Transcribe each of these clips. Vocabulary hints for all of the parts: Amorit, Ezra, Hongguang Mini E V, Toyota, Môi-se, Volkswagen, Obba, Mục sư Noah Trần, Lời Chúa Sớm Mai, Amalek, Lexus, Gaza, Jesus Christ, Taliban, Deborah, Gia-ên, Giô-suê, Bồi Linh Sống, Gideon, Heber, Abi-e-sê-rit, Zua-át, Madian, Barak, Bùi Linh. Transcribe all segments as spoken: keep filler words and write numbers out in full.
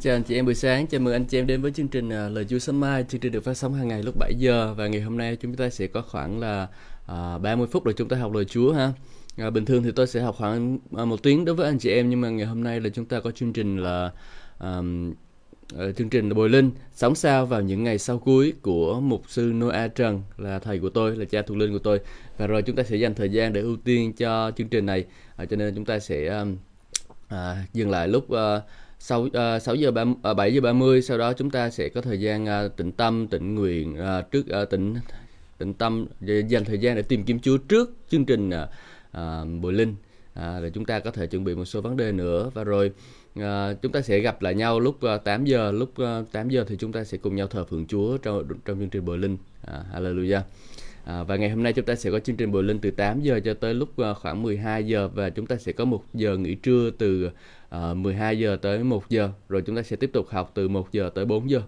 Chào anh chị em buổi sáng, chào mừng anh chị em đến với chương trình Lời Chúa Sớm Mai. Chương trình được phát sóng hàng ngày lúc bảy giờ và ngày hôm nay chúng ta sẽ có khoảng là à, ba mươi phút để chúng ta học Lời Chúa ha. À, bình thường thì tôi sẽ học khoảng một tiếng đối với anh chị em, nhưng mà ngày hôm nay là chúng ta có chương trình là à, chương trình Bồi Linh Sống sao vào những ngày sau cuối của Mục sư Noah Trần, là thầy của tôi, là cha thuộc linh của tôi. Và rồi chúng ta sẽ dành thời gian để ưu tiên cho chương trình này, à, cho nên chúng ta sẽ à, dừng lại lúc à, sau uh, sáu giờ ba mươi, bảy giờ ba mươi, sau đó chúng ta sẽ có thời gian uh, tĩnh tâm, tĩnh nguyện uh, trước uh, tĩnh tĩnh tâm, dành thời gian để tìm kiếm Chúa trước chương trình uh, uh, Bùi Linh, uh, để chúng ta có thể chuẩn bị một số vấn đề nữa. Và rồi uh, chúng ta sẽ gặp lại nhau lúc uh, tám giờ, lúc uh, tám giờ thì chúng ta sẽ cùng nhau thờ phượng Chúa trong trong chương trình Bùi Linh. Uh, hallelujah. À, và ngày hôm nay chúng ta sẽ có chương trình Bồi Linh từ tám giờ cho tới lúc uh, khoảng mười hai giờ, và chúng ta sẽ có một giờ nghỉ trưa từ uh, mười hai giờ tới một giờ, rồi chúng ta sẽ tiếp tục học từ một giờ tới bốn giờ.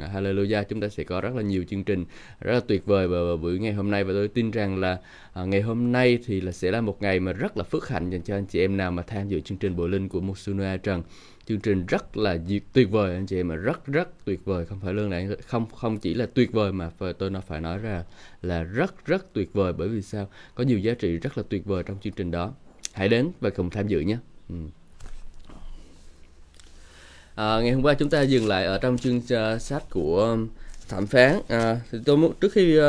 À, hallelujah, chúng ta sẽ có rất là nhiều chương trình rất là tuyệt vời vào buổi ngày hôm nay, và tôi tin rằng là uh, ngày hôm nay thì là sẽ là một ngày mà rất là phước hạnh dành cho anh chị em nào mà tham dự chương trình Bồi Linh của Mục sư Noah Trần. Chương trình rất là tuyệt vời anh chị em, mà rất rất tuyệt vời, không phải lương này, không không chỉ là tuyệt vời mà tôi nó phải nói ra là rất rất tuyệt vời, bởi vì sao? Có nhiều giá trị rất là tuyệt vời trong chương trình đó. Hãy đến và cùng tham dự nhé. Ừ. À, ngày hôm qua chúng ta dừng lại ở trong chương uh, sách của thẩm phán. À, thì tôi muốn trước khi uh,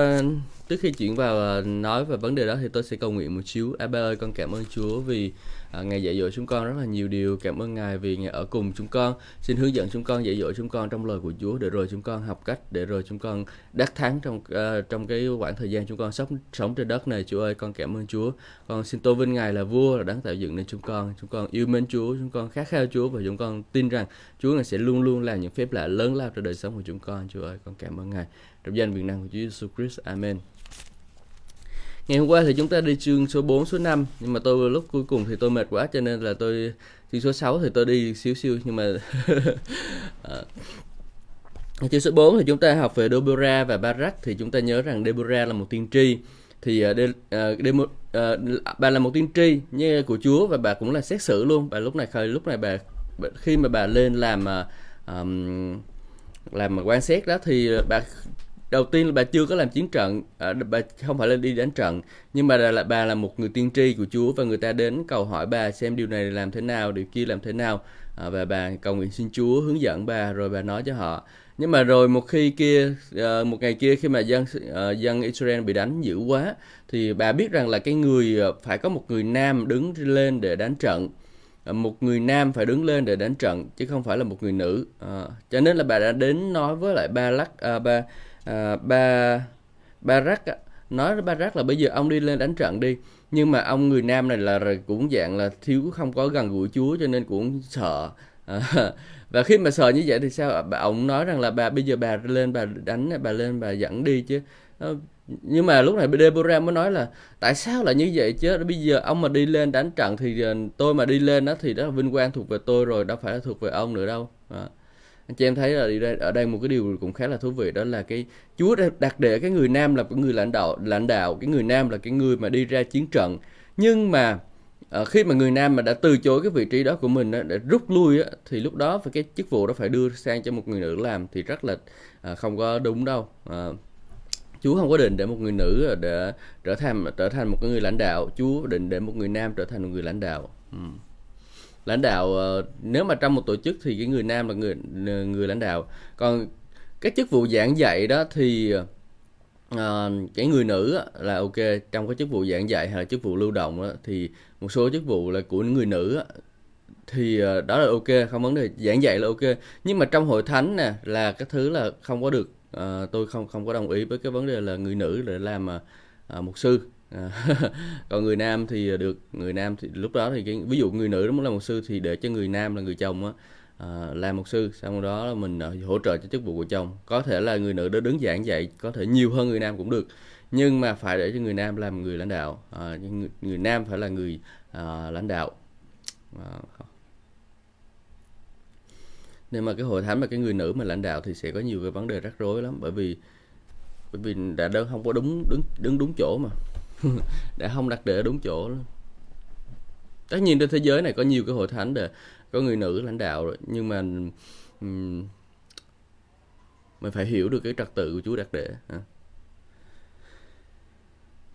trước khi chuyển vào uh, nói về vấn đề đó thì tôi sẽ cầu nguyện một xíu. À, ba ơi, con cảm ơn Chúa vì À, Ngài dạy dỗ chúng con rất là nhiều điều. Cảm ơn Ngài vì Ngài ở cùng chúng con. Xin hướng dẫn chúng con, dạy dỗ chúng con trong lời của Chúa, để rồi chúng con học cách, để rồi chúng con đắc thắng trong uh, trong cái khoảng thời gian chúng con sống, sống trên đất này. Chúa ơi, con cảm ơn Chúa. Con xin tôn vinh Ngài là vua, là đáng tạo dựng nên chúng con. Chúng con yêu mến Chúa, chúng con khát khao Chúa, và chúng con tin rằng Chúa Ngài sẽ luôn luôn làm những phép lạ lớn lao trong đời sống của chúng con. Chúa ơi, con cảm ơn Ngài. Trong danh quyền năng của Chúa Jesus Christ. Amen. Ngày hôm qua thì chúng ta đi chương số bốn, số năm, nhưng mà tôi lúc cuối cùng thì tôi mệt quá cho nên là tôi chương số sáu thì tôi đi xíu xíu, nhưng mà à. Chương số bốn thì chúng ta học về Deborah và Barak. Thì chúng ta nhớ rằng Deborah là một tiên tri, thì uh, de, uh, de, uh, bà là một tiên tri như của Chúa, và bà cũng là xét xử luôn. Bà lúc này khởi lúc này bà khi mà bà lên làm um, làm quan xét đó thì bà đầu tiên là bà chưa có làm chiến trận, à, bà không phải là đi đánh trận, nhưng mà là, bà là một người tiên tri của Chúa, và người ta đến cầu hỏi bà xem điều này làm thế nào, điều kia làm thế nào, à, và bà cầu nguyện xin Chúa hướng dẫn bà, rồi bà nói cho họ. Nhưng mà rồi một khi kia, à, một ngày kia khi mà dân à, dân Israel bị đánh dữ quá, thì bà biết rằng là cái người phải có một người nam đứng lên để đánh trận. Một người nam phải đứng lên để đánh trận chứ không phải là một người nữ. À, cho nên là bà đã đến nói với lại ba lắc à, ba À, ba Barak nói với Barak là bây giờ ông đi lên đánh trận đi, nhưng mà ông người nam này là cũng dạng là thiếu, không có gần gũi Chúa cho nên cũng sợ. À, và khi mà sợ như vậy thì sao? Bà, ông nói rằng là bà bây giờ bà lên bà đánh, bà lên bà dẫn đi chứ. À, nhưng mà lúc này Deborah mới nói là tại sao lại như vậy chứ? Bây giờ ông mà đi lên đánh trận thì tôi mà đi lên đó thì đó là vinh quang thuộc về tôi rồi, đâu phải là thuộc về ông nữa đâu. À, anh chị em thấy là ở đây một cái điều cũng khá là thú vị, đó là cái Chúa đặt để cái người nam là cái người lãnh đạo, lãnh đạo cái người nam là cái người mà đi ra chiến trận. Nhưng mà khi mà người nam mà đã từ chối cái vị trí đó của mình để rút lui thì lúc đó phải cái chức vụ đó phải đưa sang cho một người nữ làm thì rất là không có đúng đâu. Chúa không có định để một người nữ để trở thành trở thành một người lãnh đạo. Chúa định để một người nam trở thành một người lãnh đạo. Lãnh đạo, nếu mà trong một tổ chức thì cái người nam là người người lãnh đạo, còn cái chức vụ giảng dạy đó thì uh, cái người nữ là ok. Trong cái chức vụ giảng dạy hay là chức vụ lưu động đó, thì một số chức vụ là của người nữ thì đó là ok, không vấn đề, giảng dạy là ok. Nhưng mà trong hội thánh nè là cái thứ là không có được. Uh, tôi không không có đồng ý với cái vấn đề là người nữ để làm uh, mục sư. Còn người nam thì được, người nam thì lúc đó thì cái, ví dụ người nữ muốn làm mục sư thì để cho người nam là người chồng á, à, làm mục sư, xong đó là mình à, hỗ trợ cho chức vụ của chồng. Có thể là người nữ đó đứng giảng dạy có thể nhiều hơn người nam cũng được, nhưng mà phải để cho người nam làm người lãnh đạo. À, người, người nam phải là người à, lãnh đạo. À, nên mà cái hội thánh mà cái người nữ mà lãnh đạo thì sẽ có nhiều cái vấn đề rắc rối lắm, bởi vì bởi vì đã đơn không có đúng đứng đứng đúng chỗ mà. Đã không đặt để đúng chỗ. Tất nhiên trên thế giới này có nhiều cái hội thánh để có người nữ lãnh đạo rồi, nhưng mà um, mình phải hiểu được cái trật tự của Chúa đặt để.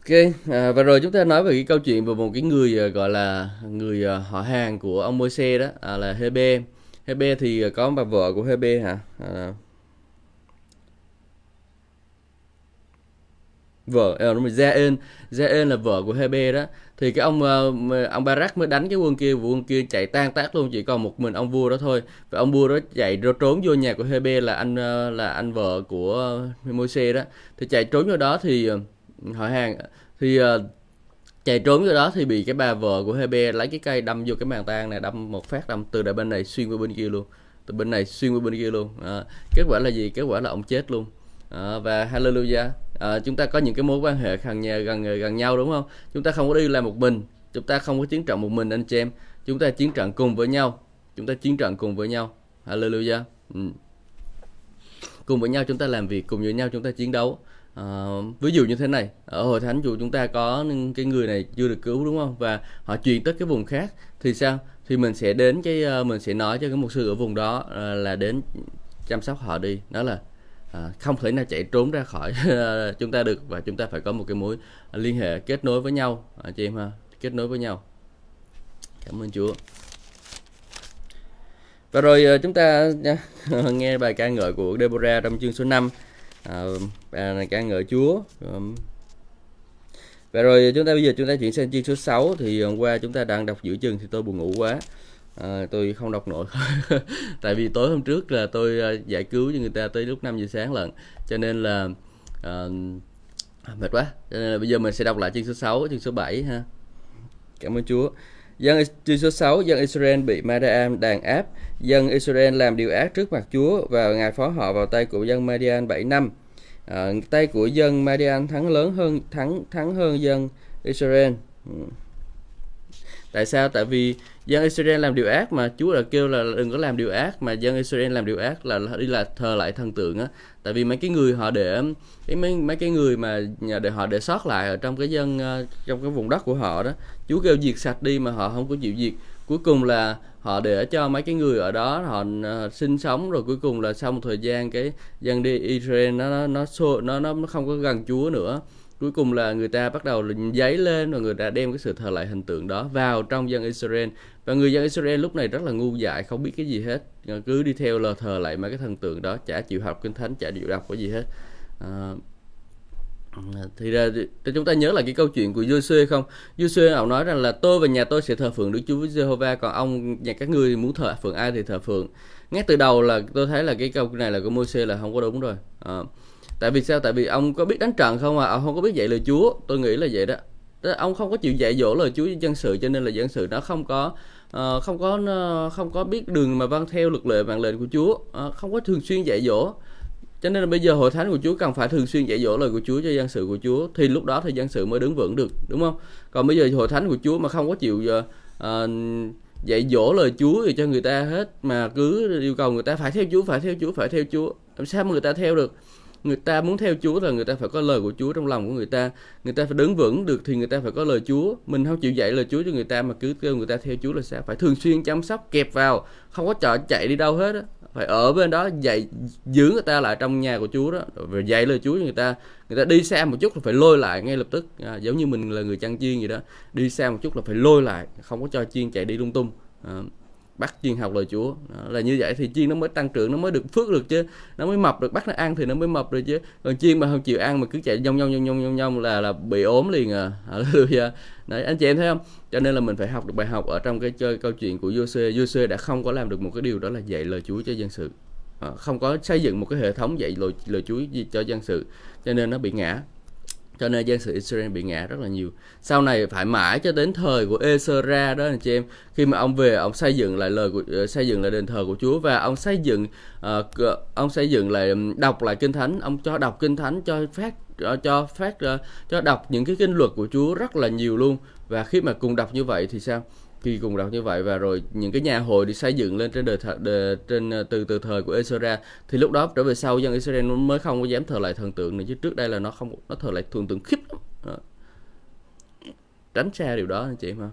Ok, à, và rồi chúng ta nói về cái câu chuyện về một cái người gọi là người họ hàng của ông Môi-se đó, à, là Heber. Heber thì có bà vợ của Heber hả? À, vợ, à, đúng rồi, Gia-ên. Gia-ên là vợ của Heber đó. Thì cái ông ông Barak mới đánh cái quân kia, vụ quân kia chạy tan tác luôn, chỉ còn một mình ông vua đó thôi. Và ông vua đó chạy trốn vô nhà của Heber là anh là anh vợ của Môi-se đó. Thì chạy trốn vô đó thì họ hàng thì uh, chạy trốn vô đó thì bị cái bà vợ của Heber lấy cái cây đâm vô cái màng tang này, đâm một phát, đâm từ đại bên này xuyên qua bên kia luôn, từ bên này xuyên qua bên kia luôn. À, kết quả là gì? Kết quả là ông chết luôn. À, và hallelujah, à, chúng ta có những cái mối quan hệ gần nhà gần gần nhau đúng không? Chúng ta không có đi làm một mình, chúng ta không có chiến trận một mình anh chị em, chúng ta chiến trận cùng với nhau, chúng ta chiến trận cùng với nhau. Hallelujah, ừ. Cùng với nhau chúng ta làm việc, cùng với nhau chúng ta chiến đấu. À, ví dụ như thế này, ở hội thánh dù chúng ta có cái người này chưa được cứu đúng không, và họ chuyển tới cái vùng khác thì sao? Thì mình sẽ đến cái mình sẽ nói cho cái mục sư ở vùng đó là đến chăm sóc họ đi. Đó là à, không thể nào chạy trốn ra khỏi chúng ta được, và chúng ta phải có một cái mối liên hệ kết nối với nhau anh chị em ha, kết nối với nhau. Cảm ơn Chúa. Và rồi chúng ta nghe bài ca ngợi của Deborah trong chương số năm. À, bài này ca ngợi Chúa. Và rồi chúng ta bây giờ chúng ta chuyển sang chương số sáu. Thì hôm qua chúng ta đang đọc giữa chừng thì tôi buồn ngủ quá, à, tôi không đọc nổi. Tại vì tối hôm trước là tôi giải cứu cho người ta tới lúc năm giờ sáng lận, cho nên là à, mệt quá, cho nên là bây giờ mình sẽ đọc lại chương số sáu, chương số bảy ha. Cảm ơn Chúa. Dân chương số sáu, dân Israel bị Madian đàn áp. Dân Israel làm điều ác trước mặt Chúa và Ngài phó họ vào tay của dân Madian bảy năm. À, tay của dân Madian thắng lớn hơn thắng thắng hơn dân Israel. Tại sao? Tại vì dân Israel làm điều ác mà Chúa đã kêu là đừng có làm điều ác, mà dân Israel làm điều ác là đi là thờ lại thần tượng á. Tại vì mấy cái người họ để cái mấy mấy cái người mà để họ để sót lại ở trong cái dân trong cái vùng đất của họ đó, Chúa kêu diệt sạch đi mà họ không có chịu diệt. Cuối cùng là họ để cho mấy cái người ở đó họ sinh sống, rồi cuối cùng là sau một thời gian cái dân đi Israel nó nó nó nó nó không có gần Chúa nữa. Cuối cùng là người ta bắt đầu dấy lên và người ta đem cái sự thờ lại hình tượng đó vào trong dân Israel. Và người dân Israel lúc này rất là ngu dại, không biết cái gì hết, cứ đi theo lờ thờ lại mấy cái thần tượng đó, chả chịu học kinh thánh, chả chịu đọc cái gì hết. À, thì ra chúng ta nhớ là cái câu chuyện của Giô-suê không? Giô-suê ông nói rằng là tôi và nhà tôi sẽ thờ phượng Đức Chúa Giê-hô-va, còn ông nhà các ngươi muốn thờ phượng ai thì thờ phượng. Ngay từ đầu là tôi thấy là cái câu này là của Môi-se là không có đúng rồi. À, tại vì sao? Tại vì ông có biết đánh trận không à? Ông không có biết dạy lời Chúa, tôi nghĩ là vậy đó. Ông không có chịu dạy dỗ lời Chúa dân sự, cho nên là dân sự nó không có uh, không có uh, không có biết đường mà vâng theo luật lệ mạng lệnh của Chúa, uh, không có thường xuyên dạy dỗ. Cho nên là bây giờ hội thánh của Chúa cần phải thường xuyên dạy dỗ lời của Chúa cho dân sự của Chúa, thì lúc đó thì dân sự mới đứng vững được, đúng không? Còn bây giờ hội thánh của Chúa mà không có chịu uh, dạy dỗ lời Chúa thì cho người ta hết, mà cứ yêu cầu người ta phải theo Chúa, phải theo Chúa, phải theo Chúa, làm sao mà người ta theo được? Người ta muốn theo Chúa là người ta phải có lời của Chúa trong lòng của người ta. Người ta phải đứng vững được thì người ta phải có lời Chúa. Mình không chịu dạy lời Chúa cho người ta mà cứ kêu người ta theo Chúa là sao? Phải thường xuyên chăm sóc, kẹp vào, không có chọn chạy đi đâu hết đó. Phải ở bên đó, dạy giữ người ta lại trong nhà của Chúa đó, rồi dạy lời Chúa cho người ta. Người ta đi xa một chút là phải lôi lại ngay lập tức, à, giống như mình là người chăn chiên vậy đó. Đi xa một chút là phải lôi lại, không có cho chiên chạy đi lung tung. À, bắt chiên học lời Chúa, đó, là như vậy thì chiên nó mới tăng trưởng, nó mới được phước được chứ, nó mới mập được, bắt nó ăn thì nó mới mập được chứ. Còn chiên mà không chịu ăn mà cứ chạy nhông nhông nhông nhông nhông nhông là là bị ốm liền à. Hallelujah. Đấy, anh chị em thấy không? Cho nên là mình phải học được bài học ở trong cái chơi câu chuyện của Giô-suê. Giô-suê đã không có làm được một cái điều đó là dạy lời Chúa cho dân sự, à, không có xây dựng một cái hệ thống dạy lời, lời Chúa cho dân sự, cho nên nó bị ngã. Cho nên dân sự Israel bị ngã rất là nhiều. Sau này phải mãi cho đến thời của Ezra đó anh chị em, khi mà ông về ông xây dựng lại lời của, xây dựng lại đền thờ của Chúa, và ông xây dựng uh, ông xây dựng lại đọc lại kinh thánh, ông cho đọc kinh thánh, cho phát cho phát uh, cho đọc những cái kinh luật của Chúa rất là nhiều luôn. Và khi mà cùng đọc như vậy thì sao? Khi cùng đọc như vậy và rồi những cái nhà hội đi xây dựng lên trên đời thờ, đời, trên từ từ thời của Ezra, thì lúc đó trở về sau dân Israel mới không có dám thờ lại thần tượng nữa, chứ trước đây là nó không nó thờ lại thần tượng khiếp. Tránh xa điều đó anh chị em ha.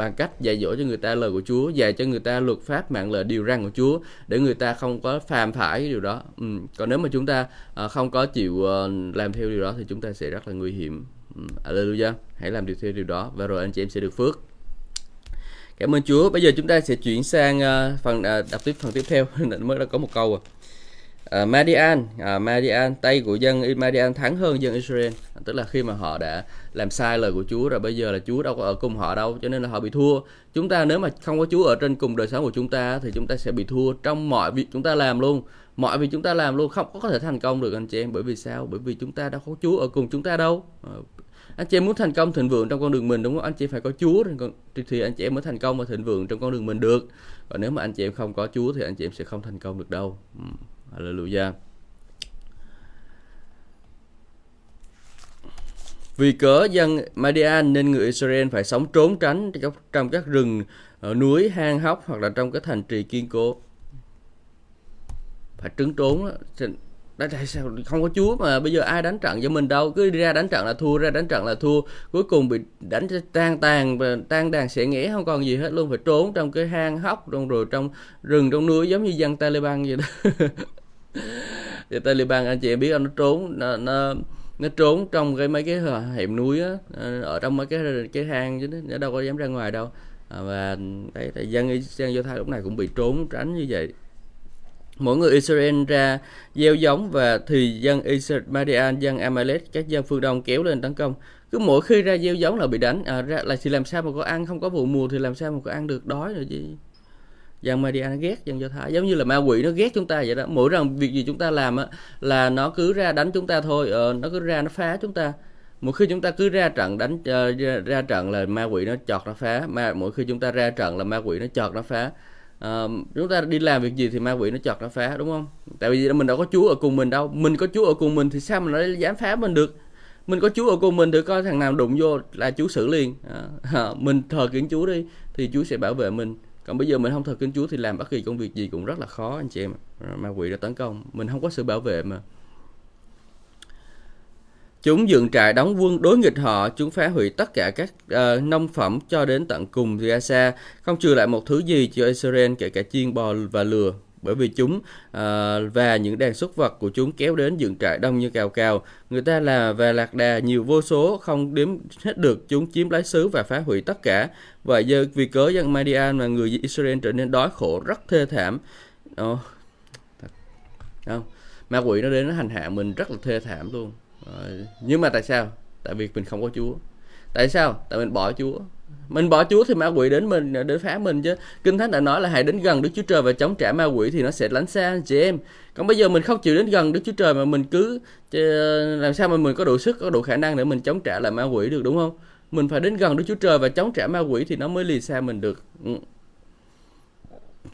bằng cách dạy dỗ cho người ta lời của Chúa, dạy cho người ta luật pháp, mạng lệnh, điều răn của Chúa để người ta không có phạm phải điều đó. Ừ. Còn nếu mà chúng ta không có chịu làm theo điều đó thì chúng ta sẽ rất là nguy hiểm. Ừ. Alleluia. Hãy làm điều theo điều đó và rồi anh chị em sẽ được phước. Cảm ơn Chúa. Bây giờ chúng ta sẽ chuyển sang phần đọc tiếp phần tiếp theo. Mới đã có một câu rồi. À, Madian, à, Madian, tay của dân Madian thắng hơn dân Israel. À, tức là khi mà họ đã làm sai lời của Chúa rồi, bây giờ là Chúa đâu có ở cùng họ đâu, cho nên là họ bị thua. Chúng ta nếu mà không có Chúa ở trên cùng đời sống của chúng ta thì chúng ta sẽ bị thua trong mọi việc chúng ta làm luôn. Mọi việc chúng ta làm luôn không có thể thành công được anh chị em. Bởi vì sao? Bởi vì chúng ta đâu có Chúa ở cùng chúng ta đâu. À, anh chị em muốn thành công thịnh vượng trong con đường mình đúng không? Anh chị phải có Chúa thì anh chị em mới thành công và thịnh vượng trong con đường mình được. Còn nếu mà anh chị em không có Chúa thì anh chị em sẽ không thành công được đâu. Hallelujah. Vì cớ dân Madian nên người Israel phải sống trốn tránh trong các rừng, núi, hang hốc hoặc là trong các thành trì kiên cố. Phải trốn trốn. Tại sao không có Chúa mà bây giờ ai đánh trận cho mình đâu, cứ đi ra đánh trận là thua, ra đánh trận là thua, cuối cùng bị đánh tan tàn tan đàn xẻ nghé, không còn gì hết luôn. Phải trốn trong cái hang hốc, trong rồi trong rừng, trong núi, giống như dân Taliban vậy đó. Thì Taliban anh chị em biết, nó trốn nó, nó nó trốn trong cái mấy cái hẻm núi á, ở trong mấy cái cái hang chứ nó đâu có dám ra ngoài đâu. À, và đấy, dân dân Do Thái lúc này cũng bị trốn tránh như vậy. Mỗi người Israel ra gieo giống và thì dân Israel, Madian, dân Amalek, các dân phương Đông kéo lên tấn công. Cứ mỗi khi ra gieo giống là bị đánh, à, ra là thì làm sao mà có ăn, không có vụ mùa thì làm sao mà có ăn được, đói rồi chứ. Dân Madian ghét dân Do Thái, giống như là ma quỷ nó ghét chúng ta vậy đó. Mỗi lần việc gì chúng ta làm á, là nó cứ ra đánh chúng ta thôi, ờ, nó cứ ra nó phá chúng ta. Mỗi khi chúng ta cứ ra trận đánh uh, ra, ra trận là ma quỷ nó chọt nó phá, mà mỗi khi chúng ta ra trận là ma quỷ nó chọt nó phá. À, chúng ta đi làm việc gì thì ma quỷ nó chọt nó phá, đúng không? Tại vì mình đâu có Chúa ở cùng mình đâu. Mình có Chúa ở cùng mình thì sao mà nó dám phá mình được. Mình có Chúa ở cùng mình thì coi thằng nào đụng vô là Chúa xử liền. à, à, Mình thờ kính Chúa đi thì Chúa sẽ bảo vệ mình. Còn bây giờ mình không thờ kính Chúa thì làm bất kỳ công việc gì cũng rất là khó anh chị em. Ma quỷ đã tấn công, mình không có sự bảo vệ mà. Chúng dựng trại đóng quân đối nghịch họ, chúng phá hủy tất cả các uh, nông phẩm cho đến tận cùng Gaza, không trừ lại một thứ gì cho Israel, kể cả chiên bò và lừa, bởi vì chúng uh, và những đàn súc vật của chúng kéo đến dựng trại đông như cào cào. Người ta là và lạc đà nhiều vô số, không đếm hết được, chúng chiếm lấy xứ và phá hủy tất cả. Và giờ vì cớ dân Madian và người Israel trở nên đói khổ rất thê thảm. Ồ, không, ma quỷ nó đến nó hành hạ mình rất là thê thảm luôn. Nhưng mà tại sao? Tại vì mình không có Chúa. Tại sao? Tại mình bỏ Chúa. Mình bỏ Chúa thì ma quỷ đến mình đến phá mình chứ. Kinh Thánh đã nói là hãy đến gần Đức Chúa Trời và chống trả ma quỷ thì nó sẽ lánh xa anh chị em. Còn bây giờ mình không chịu đến gần Đức Chúa Trời mà mình cứ làm sao mà mình có đủ sức, có đủ khả năng để mình chống trả lại ma quỷ được, đúng không? Mình phải đến gần Đức Chúa Trời và chống trả ma quỷ thì nó mới lìa xa mình được.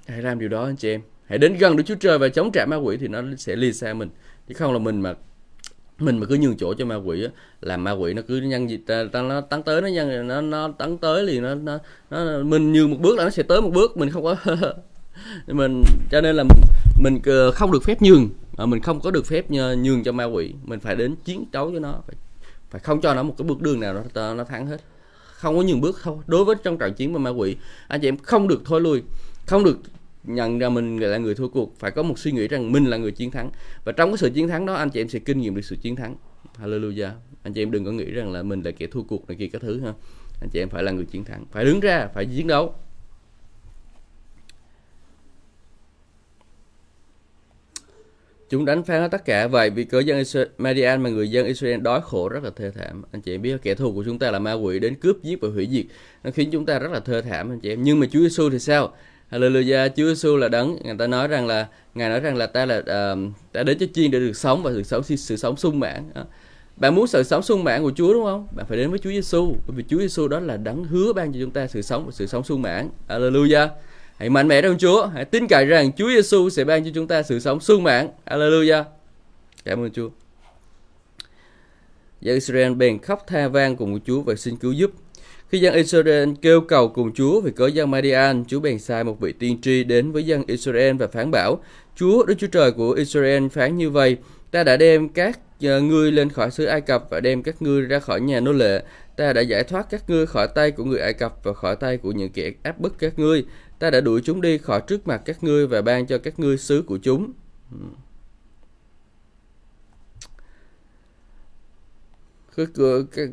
Hãy làm điều đó anh chị em. Hãy đến gần Đức Chúa Trời và chống trả ma quỷ thì nó sẽ lìa xa mình. Chứ không là mình mà mình mà cứ nhường chỗ cho ma quỷ á, là ma quỷ nó cứ nhân gì ta, ta nó tấn tới nó nhân nó nó tấn tới liền nó, nó nó mình nhường một bước là nó sẽ tới một bước, mình không có mình cho nên là mình không được phép nhường, mình không có được phép nhường cho ma quỷ, mình phải đến chiến đấu với nó, phải, phải không cho nó một cái bước đường nào nó nó thắng hết, không có nhường bước không. Đối với trong trận chiến với ma quỷ, anh chị em không được thối lui, không được nhận ra mình là người thua cuộc, phải có một suy nghĩ rằng mình là người chiến thắng, và trong cái sự chiến thắng đó anh chị em sẽ kinh nghiệm được sự chiến thắng. Hallelujah. Anh chị em đừng có nghĩ rằng là mình là kẻ thua cuộc này kia các thứ ha. Anh chị em phải là người chiến thắng, phải đứng ra, phải chiến đấu. Chúng đánh phá nó tất cả, vậy vì cớ dân Israel, Madian mà người dân Israel đói khổ rất là thê thảm. Anh chị em biết kẻ thù của chúng ta là ma quỷ đến cướp giết và hủy diệt, nó khiến chúng ta rất là thê thảm anh chị em. Nhưng mà Chúa Giêsu thì sao? Hallelujah. Chúa Giêsu là đấng, người ta nói rằng là ngài nói rằng là ta là uh, ta đến cho chiên để được sống và sự sống sự sống sung mãn. À, bạn muốn sự sống sung mãn của Chúa đúng không? Bạn phải đến với Chúa Giêsu, bởi vì Chúa Giêsu đó là đấng hứa ban cho chúng ta sự sống và sự sống sung mãn. Hallelujah. Hãy mạnh mẽ trong Chúa, hãy tin cậy rằng Chúa Giêsu sẽ ban cho chúng ta sự sống sung mãn. Hallelujah. Cảm ơn Chúa. Dân Israel bèn khóc tha van cùng Chúa và xin cứu giúp. Khi dân Israel kêu cầu cùng Chúa vì cớ dân Madian, Chúa bèn sai một vị tiên tri đến với dân Israel và phán bảo: Chúa, Đức Chúa Trời của Israel phán như vậy: Ta đã đem các ngươi lên khỏi xứ Ai Cập và đem các ngươi ra khỏi nhà nô lệ. Ta đã giải thoát các ngươi khỏi tay của người Ai Cập và khỏi tay của những kẻ áp bức các ngươi. Ta đã đuổi chúng đi khỏi trước mặt các ngươi và ban cho các ngươi xứ của chúng. Cái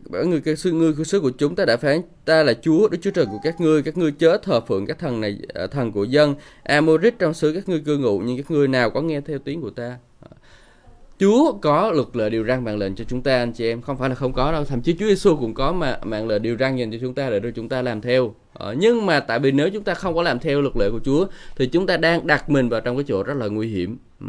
bản người các ngươi của xứ của chúng ta đã phán, ta là Chúa Đức Chúa Trời của các ngươi, các ngươi chớ thờ phượng các thần này, thần của dân Amorit trong xứ các ngươi cư ngụ, nhưng các ngươi nào có nghe theo tiếng của ta. Chúa có luật lệ điều răn mạng lệnh cho chúng ta anh chị em, không phải là không có đâu, thậm chí Chúa Giêsu cũng có mà mạng lệnh điều răn dành cho chúng ta để cho chúng ta làm theo. Ờ, nhưng mà tại vì nếu chúng ta không có làm theo luật lệ của Chúa thì chúng ta đang đặt mình vào trong cái chỗ rất là nguy hiểm. Ừ.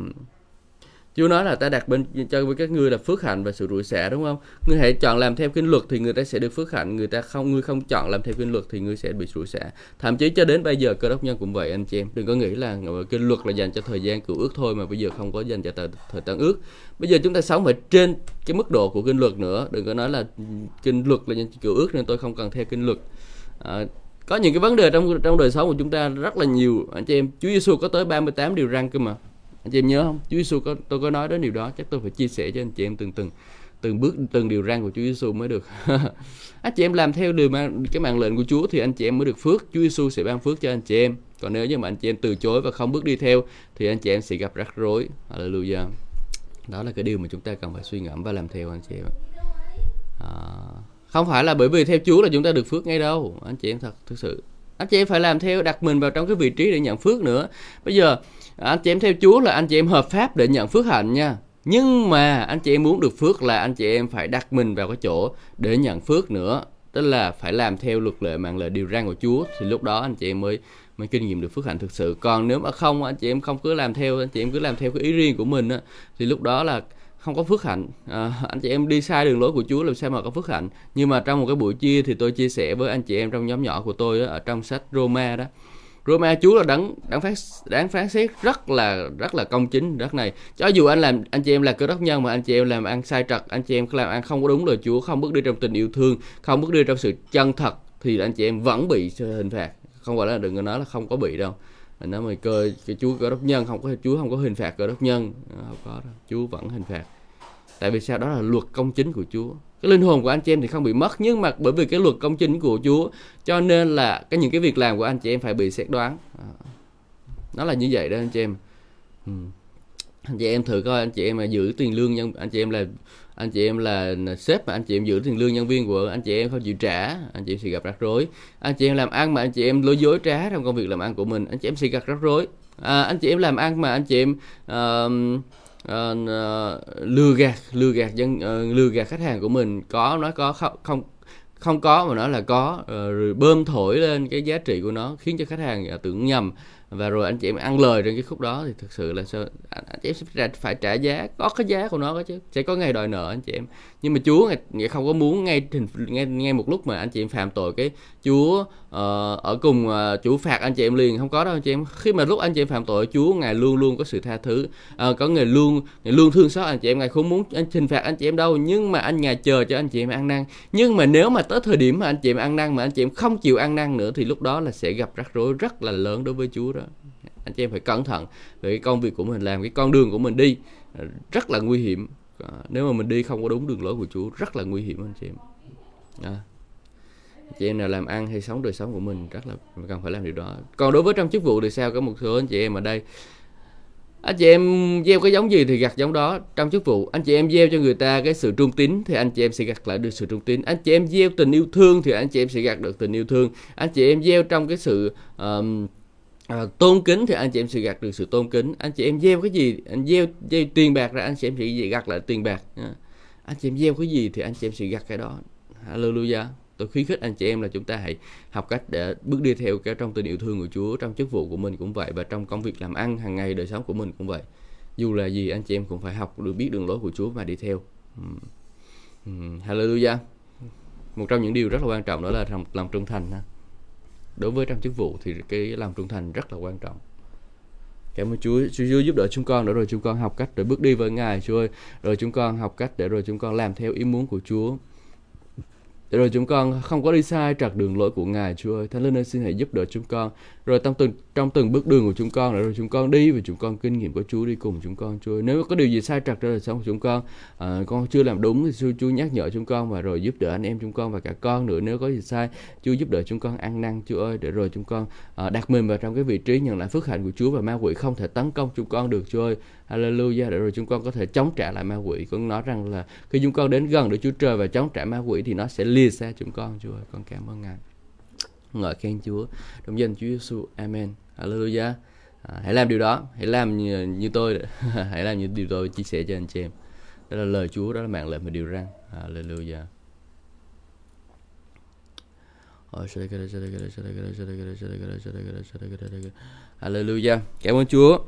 Chúa nói là ta đặt bên cho với các ngươi là phước hạnh và sự rủi xả, đúng không? Ngươi hãy chọn làm theo kinh luật thì người ta sẽ được phước hạnh, người ta không ngươi không chọn làm theo kinh luật thì ngươi sẽ bị rủi xả. Thậm chí cho đến bây giờ Cơ Đốc nhân cũng vậy anh chị em. Đừng có nghĩ là kinh luật là dành cho thời gian cựu ước thôi mà bây giờ không có dành cho thời tân ước. Bây giờ chúng ta sống phải trên cái mức độ của kinh luật nữa, đừng có nói là kinh luật là dành cho cựu ước nên tôi không cần theo kinh luật. À, có những cái vấn đề trong trong đời sống của chúng ta rất là nhiều anh chị em. Chúa Giêsu có tới ba mươi tám điều răn cơ mà. Anh chị em nhớ không? Chúa Giêsu có, tôi có nói đến điều đó, chắc tôi phải chia sẻ cho anh chị em từng từng từng bước từng điều răn của Chúa Giêsu mới được. Anh chị em làm theo điều mà, cái mạng lệnh của Chúa thì anh chị em mới được phước. Chúa Giêsu sẽ ban phước cho anh chị em. Còn nếu như mà anh chị em từ chối và không bước đi theo thì anh chị em sẽ gặp rắc rối. Hallelujah. Đó là cái điều mà chúng ta cần phải suy ngẫm và làm theo anh chị em. À, không phải là bởi vì theo Chúa là chúng ta được phước ngay đâu. Anh chị em thật thực sự. Anh chị em phải làm theo, đặt mình vào trong cái vị trí để nhận phước nữa. Bây giờ anh chị em theo Chúa là anh chị em hợp pháp để nhận phước hạnh nha. Nhưng mà anh chị em muốn được phước là anh chị em phải đặt mình vào cái chỗ để nhận phước nữa. Tức là phải làm theo luật lệ mạng lệ điều răn của Chúa. Thì lúc đó anh chị em mới, mới kinh nghiệm được phước hạnh thực sự. Còn nếu mà không, anh chị em không cứ làm theo, anh chị em cứ làm theo cái ý riêng của mình á, thì lúc đó là không có phước hạnh. À, anh chị em đi sai đường lối của Chúa làm sao mà có phước hạnh. Nhưng mà trong một cái buổi chia thì tôi chia sẻ với anh chị em trong nhóm nhỏ của tôi đó, ở trong sách Roma đó. Roma Chúa là đáng đáng phán đáng phán xét rất là rất là công chính đất này. Cho dù anh làm anh chị em là Cơ Đốc nhân mà anh chị em làm ăn sai trật, anh chị em làm ăn không có đúng lời Chúa, không bước đi trong tình yêu thương, không bước đi trong sự chân thật thì anh chị em vẫn bị hình phạt. Không phải là đừng có nói là không có bị đâu. Anh nói mày cơ cái Chúa Cơ Đốc nhân không có Chúa không có hình phạt Cơ Đốc nhân, không có đâu. Chúa vẫn hình phạt. Tại vì sao? Đó là luật công chính của Chúa. Cái linh hồn của anh chị em thì không bị mất, nhưng mà bởi vì cái luật công chính của Chúa cho nên là cái những cái việc làm của anh chị em phải bị xét đoán. Nó là như vậy đó anh chị em. Ừ. Anh chị em thử coi, anh chị em mà giữ tiền lương nhân anh chị em là anh chị em là sếp mà anh chị em giữ tiền lương nhân viên của anh chị em không chịu trả, anh chị em sẽ gặp rắc rối. Anh chị em làm ăn mà anh chị em lối dối trá trong công việc làm ăn của mình, anh chị em sẽ gặp rắc rối. À, anh chị em làm ăn mà anh chị em uh, Uh, uh, lừa gạt lừa gạt dân uh, lừa gạt khách hàng của mình, có nói có không không không có mà nói là có, uh, rồi bơm thổi lên cái giá trị của nó khiến cho khách hàng uh, tưởng nhầm, và rồi anh chị em ăn lời trên cái khúc đó thì thực sự là sao anh, anh chị em phải trả, phải trả giá, có cái giá của nó đó chứ, sẽ có ngày đòi nợ anh chị em. Nhưng mà Chúa ngày không có muốn ngay ngay ngay một lúc mà anh chị em phạm tội cái Chúa uh, ở cùng uh, Chúa phạt anh chị em liền, không có đâu anh chị em. Khi mà lúc anh chị em phạm tội, Chúa ngài luôn luôn có sự tha thứ, uh, có người luôn người luôn thương xót anh chị em, ngài không muốn anh trừng phạt anh chị em đâu, nhưng mà anh ngài chờ cho anh chị em ăn năn. Nhưng mà nếu mà tới thời điểm mà anh chị em ăn năn mà anh chị em không chịu ăn năn nữa thì lúc đó là sẽ gặp rắc rối rất là lớn đối với Chúa đó. Anh chị em phải cẩn thận về cái công việc của mình làm, cái con đường của mình đi rất là nguy hiểm. À, nếu mà mình đi không có đúng đường lối của Chúa rất là nguy hiểm anh chị em. À, anh chị em nào làm ăn hay sống đời sống của mình rất là cần phải làm điều đó. Còn đối với trong chức vụ thì sao? Có một số anh chị em ở đây, anh chị em gieo cái giống gì thì gặt giống đó. Trong chức vụ, anh chị em gieo cho người ta cái sự trung tín thì anh chị em sẽ gặt lại được sự trung tín. Anh chị em gieo tình yêu thương thì anh chị em sẽ gặt được tình yêu thương. Anh chị em gieo trong cái sự um, À, tôn kính thì anh chị em sẽ gặt được sự tôn kính. Anh chị em gieo cái gì, anh gieo, gieo tiền bạc ra anh chị em sẽ gặt lại tiền bạc. Anh chị em gieo cái gì thì anh chị em sẽ gặt cái đó. Hallelujah. Tôi khuyến khích anh chị em là chúng ta hãy học cách để bước đi theo cái trong tình yêu thương của Chúa, trong chức vụ của mình cũng vậy, và trong công việc làm ăn hàng ngày đời sống của mình cũng vậy. Dù là gì anh chị em cũng phải học được biết đường lối của Chúa mà đi theo. Hallelujah. Một trong những điều rất là quan trọng đó là làm, làm trung thành. Đối với trong chức vụ thì cái làm trung thành rất là quan trọng. Cảm ơn Chúa, Chúa, Chúa giúp đỡ chúng con để rồi chúng con học cách để bước đi với Ngài, Chúa ơi. Rồi chúng con học cách để rồi chúng con làm theo ý muốn của Chúa. để rồi chúng con không có đi sai trật đường lối của Ngài, Chúa ơi. Thánh Linh ơi, xin hãy giúp đỡ chúng con. Rồi trong từng, trong từng bước đường của chúng con, để rồi chúng con đi và chúng con kinh nghiệm của Chúa đi cùng chúng con, Chúa ơi. Nếu có điều gì sai trật ra đời sống của chúng con, à, con chưa làm đúng thì Chúa nhắc nhở chúng con và rồi giúp đỡ anh em chúng con và cả con nữa. Nếu có gì sai, Chúa giúp đỡ chúng con ăn năn, Chúa ơi, để rồi chúng con à, đặt mình vào trong cái vị trí nhận lại phước hạnh của Chúa và ma quỷ không thể tấn công chúng con được, Chúa ơi. Hallelujah, để rồi chúng con có thể chống trả lại ma quỷ. Con nói rằng là khi chúng con đến gần Đức Chúa Trời và chống trả ma quỷ thì nó sẽ lìa xa chúng con, Chúa ơi. Con cảm ơn Ngài. Ngợi khen Chúa. Trong danh Chúa Giê-xu. Amen. Hallelujah. À, hãy làm điều đó, hãy làm như, như tôi hãy làm như điều tôi chia sẻ cho anh chị em. Đó là lời Chúa, đó là mạng lệnh và điều răn. Hallelujah. Hallelujah. Cảm ơn Chúa.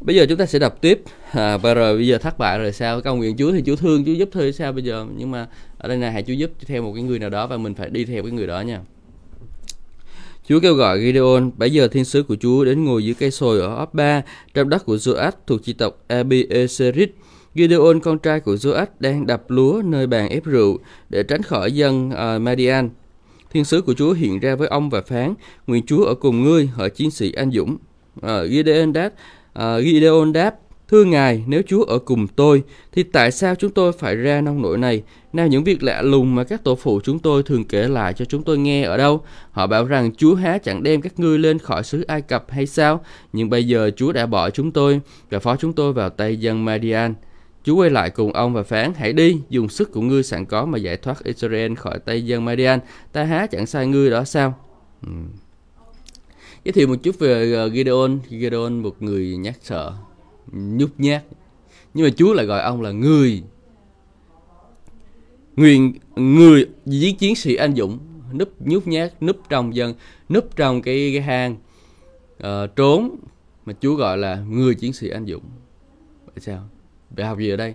Bây giờ chúng ta sẽ đọc tiếp à, và rồi bây giờ thất bại rồi sao? Cầu nguyện Chúa thì Chúa thương, Chúa giúp thôi sao bây giờ? Nhưng mà ở đây này, hãy Chúa giúp theo một cái người nào đó và mình phải đi theo cái người đó nha. Chúa kêu gọi Gideon. Bây giờ thiên sứ của Chúa đến ngồi dưới cây sồi ở Obba, trong đất của Zua-át thuộc chi tộc Abi-e-sê-rit. Gideon con trai của Zua-át đang đập lúa nơi bàn ép rượu để tránh khỏi dân uh, Madian. Thiên sứ của Chúa hiện ra với ông và phán: Nguyện Chúa ở cùng ngươi, hỡi chiến sĩ anh dũng. À, Gideon đáp Uh, Gideon đáp: Thưa Ngài, nếu Chúa ở cùng tôi thì tại sao chúng tôi phải ra nông nỗi này? Nào những việc lạ lùng mà các tổ phụ chúng tôi thường kể lại cho chúng tôi nghe ở đâu? Họ bảo rằng Chúa há chẳng đem các ngươi lên khỏi xứ Ai Cập hay sao? Nhưng bây giờ Chúa đã bỏ chúng tôi và phó chúng tôi vào tay dân Madian. Chúa quay lại cùng ông và phán: Hãy đi, dùng sức của ngươi sẵn có mà giải thoát Israel khỏi tay dân Madian. Ta há chẳng sai ngươi đó sao? uhm. Giới thiệu một chút về Gideon. Gideon một người nhát sợ, nhút nhát. Nhưng mà Chúa lại gọi ông là người. Người, người giết chiến sĩ anh dũng, núp nhút nhát, núp trong dân, núp trong cái, cái hang, uh, trốn. Mà Chúa gọi là người chiến sĩ anh dũng. Vậy sao? Bài học gì ở đây?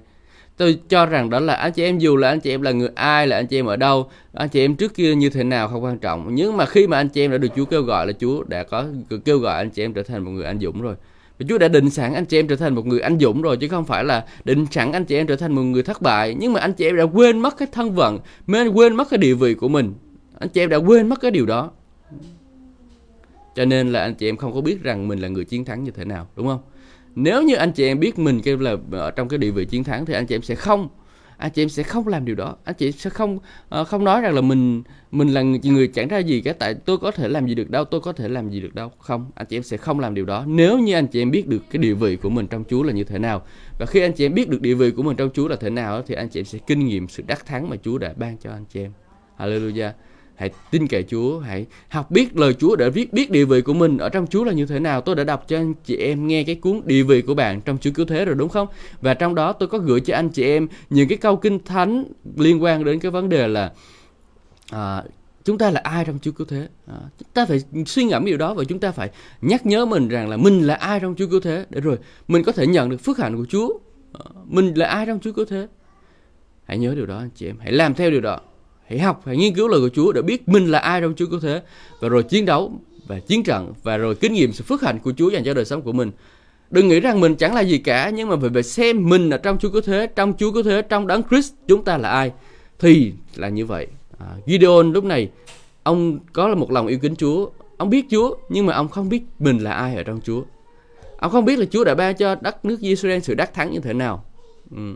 Tôi cho rằng đó là anh chị em, dù là anh chị em là người ai, là anh chị em ở đâu, anh chị em trước kia như thế nào không quan trọng. Nhưng mà khi mà anh chị em đã được Chúa kêu gọi là Chúa đã có kêu gọi anh chị em trở thành một người anh dũng rồi. Và Chúa đã định sẵn anh chị em trở thành một người anh dũng rồi, chứ không phải là định sẵn anh chị em trở thành một người thất bại. Nhưng mà anh chị em đã quên mất cái thân phận, quên mất cái địa vị của mình. Anh chị em đã quên mất cái điều đó. Cho nên là anh chị em không có biết rằng mình là người chiến thắng như thế nào, đúng không? Nếu như anh chị em biết mình kêu là ở trong cái địa vị chiến thắng thì anh chị em sẽ không anh chị em sẽ không làm điều đó. Anh chị em sẽ không uh, không nói rằng là mình mình là người, người chẳng ra gì cả, tại tôi có thể làm gì được đâu, tôi có thể làm gì được đâu. Không, anh chị em sẽ không làm điều đó nếu như anh chị em biết được cái địa vị của mình trong Chúa là như thế nào. Và khi anh chị em biết được địa vị của mình trong Chúa là thế nào thì anh chị em sẽ kinh nghiệm sự đắc thắng mà Chúa đã ban cho anh chị em. Hallelujah. Hãy tin cậy Chúa, hãy học biết lời Chúa để biết biết địa vị của mình ở trong Chúa là như thế nào. Tôi đã đọc cho anh chị em nghe cái cuốn Địa vị của bạn trong Chúa Cứu Thế rồi, đúng không? Và trong đó tôi có gửi cho anh chị em những cái câu kinh thánh liên quan đến cái vấn đề là à, chúng ta là ai trong Chúa Cứu Thế. À, chúng ta phải suy ngẫm điều đó và chúng ta phải nhắc nhớ mình rằng là mình là ai trong Chúa Cứu Thế, để rồi mình có thể nhận được phước hạnh của Chúa. À, mình là ai trong Chúa Cứu Thế. Hãy nhớ điều đó anh chị em, hãy làm theo điều đó. Hãy học, hãy nghiên cứu lời của Chúa để biết mình là ai trong Chúa Cứu Thế. Và rồi chiến đấu và chiến trận và rồi kinh nghiệm sự phước hạnh của Chúa dành cho đời sống của mình. Đừng nghĩ rằng mình chẳng là gì cả, nhưng mà phải xem mình ở trong Chúa Cứu Thế, trong Chúa Cứu Thế, trong Đấng Christ chúng ta là ai. Thì là như vậy. À, Gideon lúc này, ông có là một lòng yêu kính Chúa. Ông biết Chúa, nhưng mà ông không biết mình là ai ở trong Chúa. Ông không biết là Chúa đã ban cho đất nước Israel sự đắc thắng như thế nào. Ừ.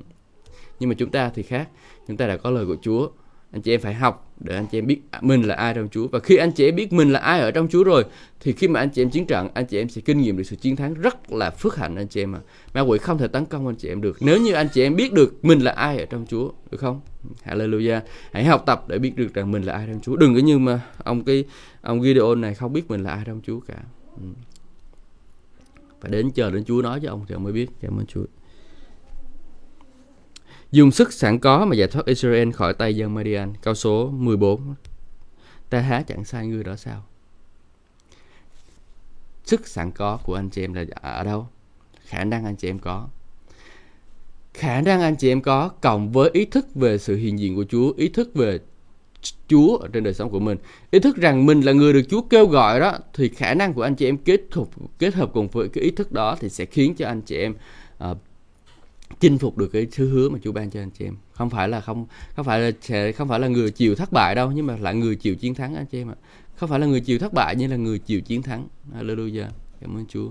Nhưng mà chúng ta thì khác. Chúng ta đã có lời của Chúa. Anh chị em phải học để anh chị em biết mình là ai trong Chúa. Và khi anh chị em biết mình là ai ở trong Chúa rồi thì khi mà anh chị em chiến trận, anh chị em sẽ kinh nghiệm được sự chiến thắng rất là phước hạnh anh chị em. Mà ma quỷ không thể tấn công anh chị em được nếu như anh chị em biết được mình là ai ở trong Chúa, được không? Hallelujah. Hãy học tập để biết được rằng mình là ai trong Chúa. Đừng có như mà ông cái ông Gideon này không biết mình là ai trong Chúa cả. Phải đến chờ đến Chúa nói cho ông thì ông mới biết. Cảm ơn Chúa. Dùng sức sẵn có mà giải thoát Israel khỏi tay dân Madian. Câu số mười bốn. Ta há chẳng sai ngươi đó sao? Sức sẵn có của anh chị em là ở đâu? Khả năng anh chị em có. Khả năng anh chị em có cộng với ý thức về sự hiện diện của Chúa, ý thức về Chúa ở trên đời sống của mình, ý thức rằng mình là người được Chúa kêu gọi đó, thì khả năng của anh chị em kết hợp, kết hợp cùng với cái ý thức đó thì sẽ khiến cho anh chị em uh, chinh phục được cái thứ hứa mà Chúa ban cho anh chị em. Không phải là không không phải là sẽ không phải là người chịu thất bại đâu, nhưng mà là người chịu chiến thắng anh chị em ạ. Không phải là người chịu thất bại nhưng là người chịu chiến thắng. Hallelujah. Cảm ơn Chúa.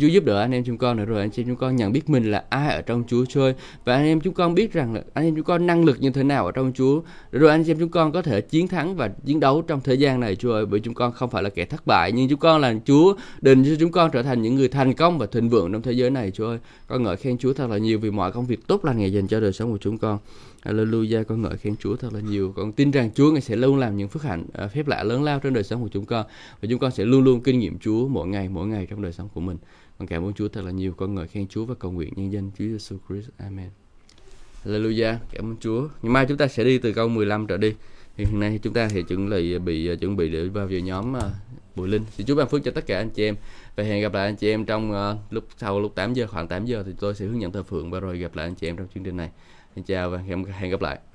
Chúa giúp đỡ anh em chúng con nữa rồi anh chị em chúng con nhận biết mình là ai ở trong Chúa chơi, và anh em chúng con biết rằng là anh em chúng con năng lực như thế nào ở trong Chúa, rồi anh em chúng con có thể chiến thắng và chiến đấu trong thời gian này Chúa ơi, bởi chúng con không phải là kẻ thất bại, nhưng chúng con là Chúa định cho chúng con trở thành những người thành công và thịnh vượng trong thế giới này Chúa ơi. Con ngợi khen Chúa thật là nhiều vì mọi công việc tốt lành Ngài dành cho đời sống của chúng con. Hallelujah, con ngợi khen Chúa thật là nhiều. Con tin rằng Chúa Ngài sẽ luôn làm những phước hạnh phép lạ lớn lao trong đời sống của chúng con, và chúng con sẽ luôn luôn kinh nghiệm Chúa mỗi ngày mỗi ngày trong đời sống của mình. Con cảm ơn Chúa thật là nhiều. Con ngợi khen Chúa và cầu nguyện nhân danh Chúa Giêsu Christ. Amen. Hallelujah, cảm ơn Chúa. Ngày mai chúng ta sẽ đi từ câu mười lăm trở đi. Hiện nay chúng ta thì chuẩn bị bị chuẩn bị để vào về nhóm Bùi Linh. Xin Chúa ban phước cho tất cả anh chị em. Và hẹn gặp lại anh chị em trong uh, lúc sau lúc tám giờ, khoảng tám giờ thì tôi sẽ hướng dẫn thờ phượng và rồi gặp lại anh chị em trong chương trình này. Xin chào và hẹn gặp lại.